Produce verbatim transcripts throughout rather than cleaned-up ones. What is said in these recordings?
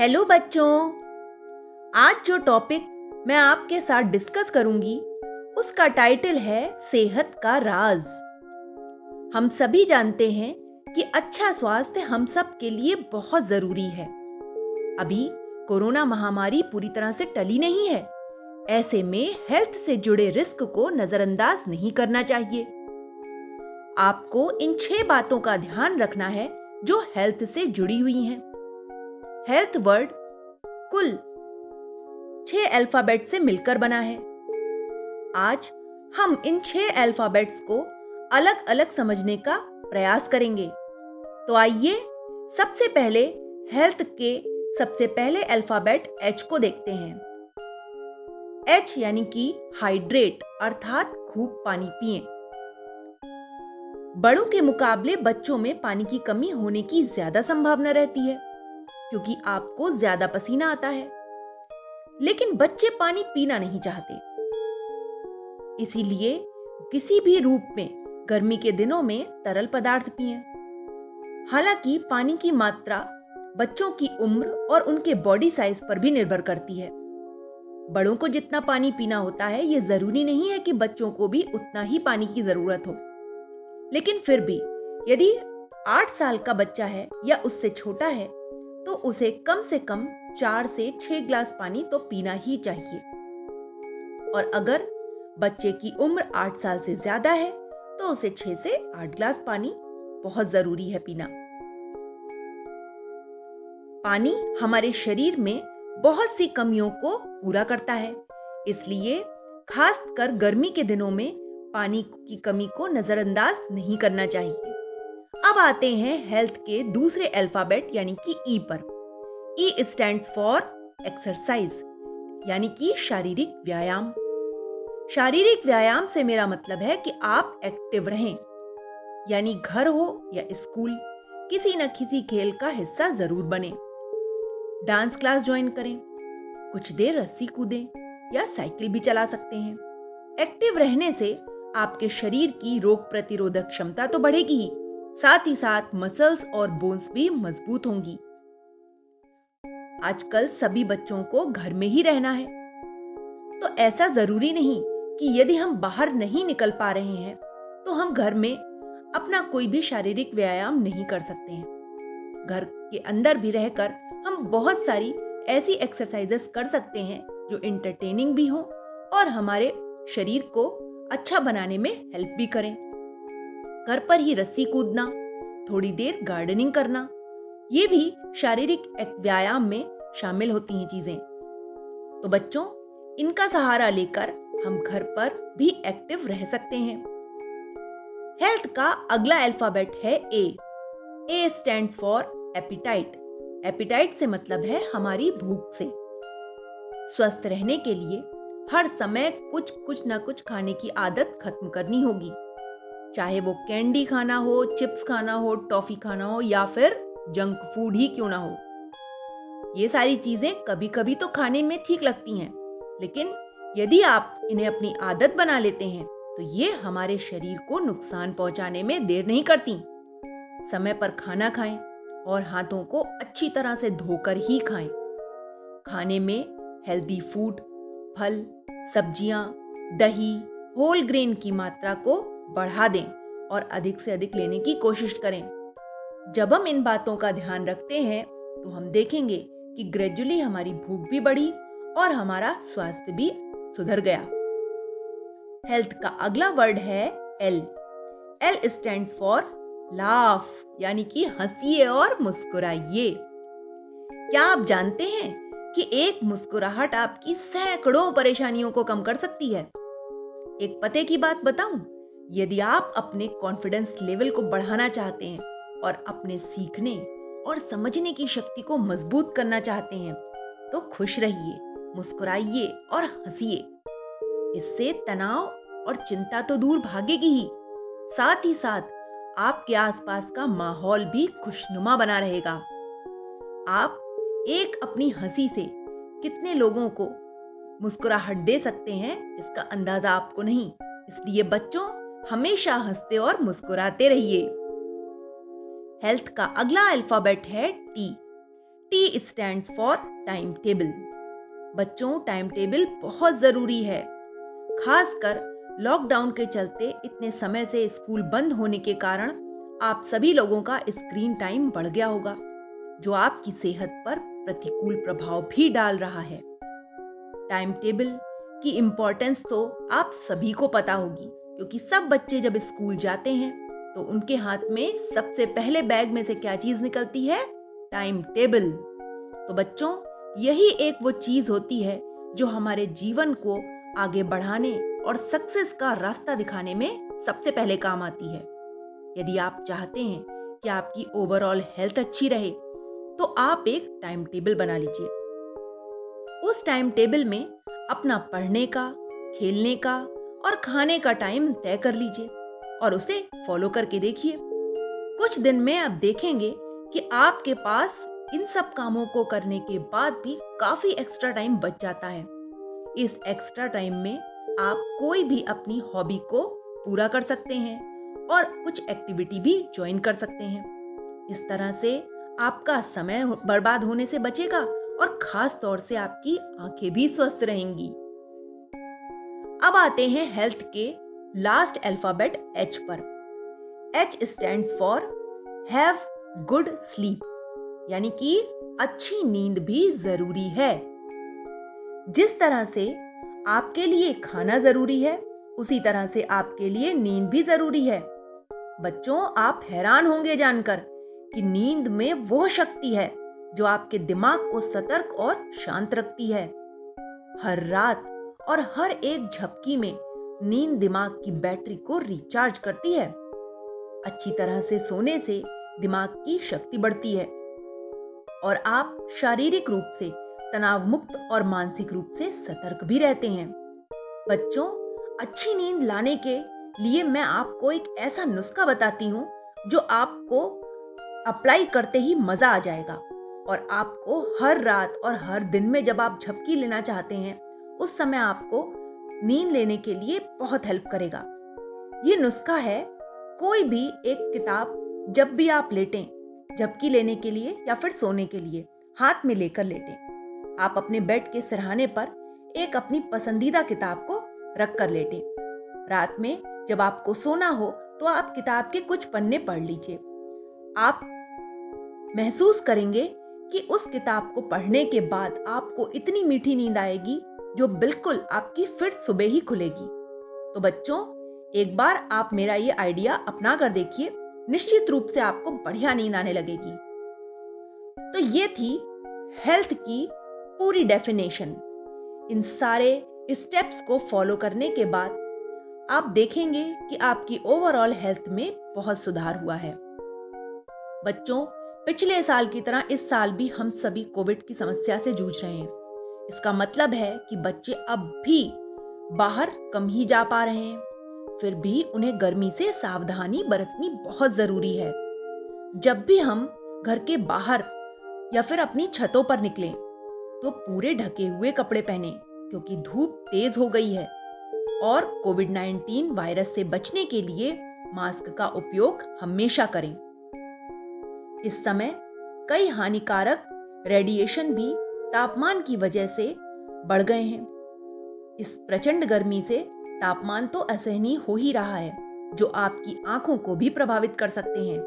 Hello बच्चों, आज जो टॉपिक मैं आपके साथ डिस्कस करूंगी उसका टाइटल है सेहत का राज। हम सभी जानते हैं कि अच्छा स्वास्थ्य हम सब के लिए बहुत जरूरी है। अभी कोरोना महामारी पूरी तरह से टली नहीं है, ऐसे में हेल्थ से जुड़े रिस्क को नजरअंदाज नहीं करना चाहिए। आपको इन छह बातों का ध्यान रखना है जो हेल्थ से जुड़ी हुई हैं। हेल्थ वर्ड कुल छह अल्फाबेट से मिलकर बना है। आज हम इन छह अल्फाबेट्स को अलग अलग समझने का प्रयास करेंगे। तो आइए सबसे पहले हेल्थ के सबसे पहले अल्फाबेट एच को देखते हैं। एच यानी कि हाइड्रेट अर्थात खूब पानी पिएं। बड़ों के मुकाबले बच्चों में पानी की कमी होने की ज्यादा संभावना रहती है क्योंकि आपको ज्यादा पसीना आता है, लेकिन बच्चे पानी पीना नहीं चाहते। इसीलिए किसी भी रूप में गर्मी के दिनों में तरल पदार्थ पिएं। हालांकि पानी की मात्रा बच्चों की उम्र और उनके बॉडी साइज पर भी निर्भर करती है। बड़ों को जितना पानी पीना होता है, यह जरूरी नहीं है कि बच्चों को भी उतना ही पानी की जरूरत हो। लेकिन फिर भी यदि आठ साल का बच्चा है या उससे छोटा है तो उसे कम से कम चार से छह ग्लास पानी तो पीना ही चाहिए। और अगर बच्चे की उम्र आठ साल से ज्यादा है तो उसे छह से आठ ग्लास पानी बहुत जरूरी है पीना। पानी हमारे शरीर में बहुत सी कमियों को पूरा करता है, इसलिए खासकर गर्मी के दिनों में पानी की कमी को नजरअंदाज नहीं करना चाहिए। अब आते हैं हेल्थ के दूसरे अल्फाबेट यानी कि ई पर। ई स्टैंड्स फॉर एक्सरसाइज यानी कि शारीरिक व्यायाम। शारीरिक व्यायाम से मेरा मतलब है कि आप एक्टिव रहें, यानी घर हो या स्कूल, किसी न किसी खेल का हिस्सा जरूर बने। डांस क्लास ज्वाइन करें, कुछ देर रस्सी कूदें या साइकिल भी चला सकते हैं। एक्टिव रहने से आपके शरीर की रोग प्रतिरोधक क्षमता तो बढ़ेगी ही, साथ ही साथ मसल्स और बोन्स भी मजबूत होंगी। आजकल सभी बच्चों को घर में ही रहना है, तो ऐसा जरूरी नहीं कि यदि हम बाहर नहीं निकल पा रहे हैं तो हम घर में अपना कोई भी शारीरिक व्यायाम नहीं कर सकते हैं। घर के अंदर भी रहकर हम बहुत सारी ऐसी एक्सरसाइजेस कर सकते हैं जो इंटरटेनिंग भी हो और हमारे शरीर को अच्छा बनाने में हेल्प भी करें। घर पर ही रस्सी कूदना, थोड़ी देर गार्डनिंग करना, ये भी शारीरिक व्यायाम में शामिल होती हैं चीजें। तो बच्चों, इनका सहारा लेकर हम घर पर भी एक्टिव रह सकते हैं। हेल्थ का अगला अल्फाबेट है A. A stands for appetite. Appetite से मतलब है हमारी भूख से। स्वस्थ रहने के लिए हर समय कुछ कुछ ना कुछ खाने की आदत खत्म करनी होगी, चाहे वो कैंडी खाना हो, चिप्स खाना हो, टॉफी खाना हो या फिर जंक फूड ही क्यों ना हो। ये सारी चीजें कभी कभी तो खाने में ठीक लगती हैं, लेकिन यदि आप इन्हें अपनी आदत बना लेते हैं तो ये हमारे शरीर को नुकसान पहुंचाने में देर नहीं करती। समय पर खाना खाएं और हाथों को अच्छी तरह से धोकर ही खाएं। खाने में हेल्दी फूड, फल, सब्जियां, दही, होल ग्रेन की मात्रा को बढ़ा दें और अधिक से अधिक लेने की कोशिश करें। जब हम इन बातों का ध्यान रखते हैं तो हम देखेंगे कि ग्रेजुअली हमारी भूख भी बढ़ी और हमारा स्वास्थ्य भी सुधर गया। हेल्थ का अगला वर्ड है L. L stands for laugh यानी कि हंसिए और मुस्कुराइए। क्या आप जानते हैं कि एक मुस्कुराहट आपकी सैकड़ों परेशानियों को कम कर सकती है? एक पते की बात बताऊं, यदि आप अपने कॉन्फिडेंस लेवल को बढ़ाना चाहते हैं और अपने सीखने और समझने की शक्ति को मजबूत करना चाहते हैं तो खुश रहिए, मुस्कुराइए और हंसिए। इससे तनाव और चिंता तो दूर भागेगी ही, साथ ही साथ आपके आसपास का माहौल भी खुशनुमा बना रहेगा। आप एक अपनी हंसी से कितने लोगों को मुस्कुराहट दे सकते हैं, इसका अंदाजा आपको नहीं। इसलिए बच्चों, हमेशा हंसते और मुस्कुराते रहिए। हेल्थ का अगला अल्फाबेट है T. T stands for time table. बच्चों, टाइम टेबल बहुत जरूरी है। खासकर लॉकडाउन के चलते इतने समय से स्कूल बंद होने के कारण आप सभी लोगों का स्क्रीन टाइम बढ़ गया होगा, जो आपकी सेहत पर प्रतिकूल प्रभाव भी डाल रहा है। टाइम टेबल की इम्पोर्टेंस तो आप सभी को पता होगी, क्योंकि सब बच्चे जब स्कूल जाते हैं तो उनके हाथ में सबसे पहले बैग में से क्या चीज निकलती है? Time table. तो बच्चों, यही एक वो चीज होती है जो हमारे जीवन को आगे बढ़ाने और सक्सेस का रास्ता दिखाने में सबसे पहले काम आती है। यदि आप चाहते हैं कि आपकी ओवरऑल हेल्थ अच्छी रहे तो आप एक टाइम टेबल बना लीजिए। उस टाइम टेबल में अपना पढ़ने का, खेलने का और खाने का टाइम तय कर लीजिए और उसे फॉलो करके देखिए। कुछ दिन में आप देखेंगे कि आपके पास इन सब कामों को करने के बाद भी काफी एक्स्ट्रा टाइम बच जाता है। इस एक्स्ट्रा टाइम में आप कोई भी अपनी हॉबी को पूरा कर सकते हैं और कुछ एक्टिविटी भी ज्वाइन कर सकते हैं। इस तरह से आपका समय बर्बाद होने से बचेगा और खास तौर से आपकी आंखें भी स्वस्थ रहेंगी। अब आते हैं हेल्थ के लास्ट अल्फाबेट एच पर। H stands for have good sleep, यानी कि अच्छी नींद भी जरूरी है। जिस तरह से आपके लिए खाना जरूरी है, उसी तरह से आपके लिए नींद भी जरूरी है। बच्चों, आप हैरान होंगे जानकर कि नींद में वो शक्ति है जो आपके दिमाग को सतर्क और शांत रखती है। हर रात और हर एक झपकी में नींद दिमाग की बैटरी को रिचार्ज करती है। अच्छी तरह से सोने से दिमाग की शक्ति बढ़ती है और आप शारीरिक रूप से तनाव मुक्त और मानसिक रूप से सतर्क भी रहते हैं। बच्चों, अच्छी नींद लाने के लिए मैं आपको एक ऐसा नुस्खा बताती हूँ जो आपको अप्लाई करते ही मजा आ जाएगा और आपको हर रात और हर दिन में जब आप झपकी लेना चाहते हैं उस समय आपको नींद लेने के लिए बहुत हेल्प करेगा। ये नुस्खा है, कोई भी एक किताब जब भी आप लेटें, झपकी लेने के लिए या फिर सोने के लिए, हाथ में लेकर लेटें। आप अपने बेड के सिरहाने पर एक अपनी पसंदीदा किताब को रख कर लेटें। रात में जब आपको सोना हो तो आप किताब के कुछ पन्ने पढ़ लीजिए। आप महसूस करेंगे कि उस किताब को पढ़ने के बाद आपको इतनी मीठी नींद आएगी जो बिल्कुल आपकी फिर सुबह ही खुलेगी। तो बच्चों, एक बार आप मेरा ये आइडिया अपना कर देखिए, निश्चित रूप से आपको बढ़िया नींद आने लगेगी। तो ये थी हेल्थ की पूरी डेफिनेशन। इन सारे स्टेप्स को फॉलो करने के बाद आप देखेंगे कि आपकी ओवरऑल हेल्थ में बहुत सुधार हुआ है। बच्चों, पिछले साल की तरह इस साल भी हम सभी कोविड की समस्या से जूझ रहे हैं। इसका मतलब है कि बच्चे अब भी बाहर कम ही जा पा रहे हैं, फिर भी उन्हें गर्मी से सावधानी बरतनी बहुत जरूरी है। जब भी हम घर के बाहर या फिर अपनी छतों पर निकलें तो पूरे ढके हुए कपड़े पहनें, क्योंकि धूप तेज हो गई है और कोविड नाइनटीन वायरस से बचने के लिए मास्क का उपयोग हमेशा करें। इस समय कई हानिकारक रेडिएशन भी तापमान की वजह से बढ़ गए हैं। इस प्रचंड गर्मी से तापमान तो असहनीय हो ही रहा है, जो आपकी आंखों को भी प्रभावित कर सकते हैं।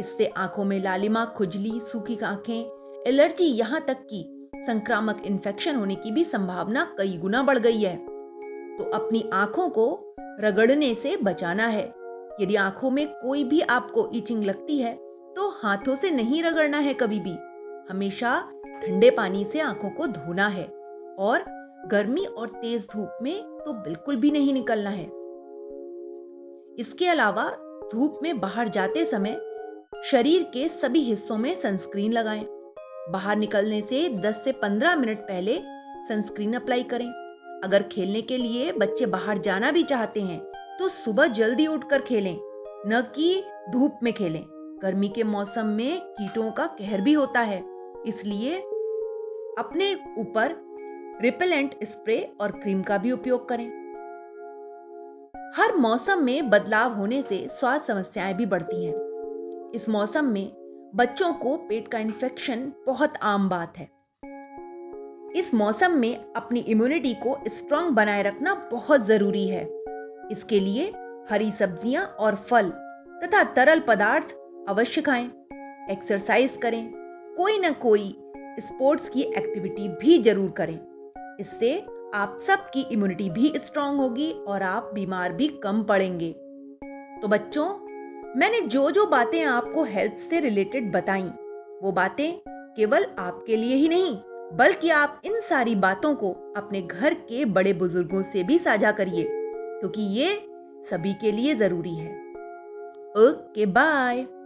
इससे आंखों में लालिमा, खुजली, सूखी आंखें, एलर्जी, यहाँ तक कि संक्रामक इन्फेक्शन होने की भी संभावना कई गुना बढ़ गई है। तो अपनी आंखों को रगड़ने से बचाना है। यदि आंखों में कोई भी आपको इचिंग लगती है तो हाथों से नहीं रगड़ना है कभी भी। हमेशा ठंडे पानी से आंखों को धोना है और गर्मी और तेज धूप में तो बिल्कुल भी नहीं निकलना है। इसके अलावा धूप में बाहर जाते समय शरीर के सभी हिस्सों में सनस्क्रीन लगाएं। बाहर निकलने से दस से पंद्रह मिनट पहले सनस्क्रीन अप्लाई करें। अगर खेलने के लिए बच्चे बाहर जाना भी चाहते हैं तो सुबह जल्दी उठकर खेलें, न कि धूप में खेलें। गर्मी के मौसम में कीटों का कहर भी होता है, इसलिए अपने ऊपर रिपेलेंट स्प्रे और क्रीम का भी उपयोग करें। हर मौसम में बदलाव होने से स्वास्थ्य समस्याएं भी बढ़ती हैं। इस मौसम में बच्चों को पेट का इन्फेक्शन बहुत आम बात है। इस मौसम में अपनी इम्यूनिटी को स्ट्रांग बनाए रखना बहुत जरूरी है। इसके लिए हरी सब्जियां और फल तथा तरल पदार्थ अवश्य खाएं, एक्सरसाइज करें, कोई ना कोई स्पोर्ट्स की एक्टिविटी भी जरूर करें। इससे आप सबकी इम्यूनिटी भी स्ट्रांग होगी और आप बीमार भी कम पड़ेंगे। तो बच्चों, मैंने जो जो बातें आपको हेल्थ से रिलेटेड बताई, वो बातें केवल आपके लिए ही नहीं बल्कि आप इन सारी बातों को अपने घर के बड़े बुजुर्गों से भी साझा करिए, क्योंकि ये सभी के लिए जरूरी है। Okay, bye.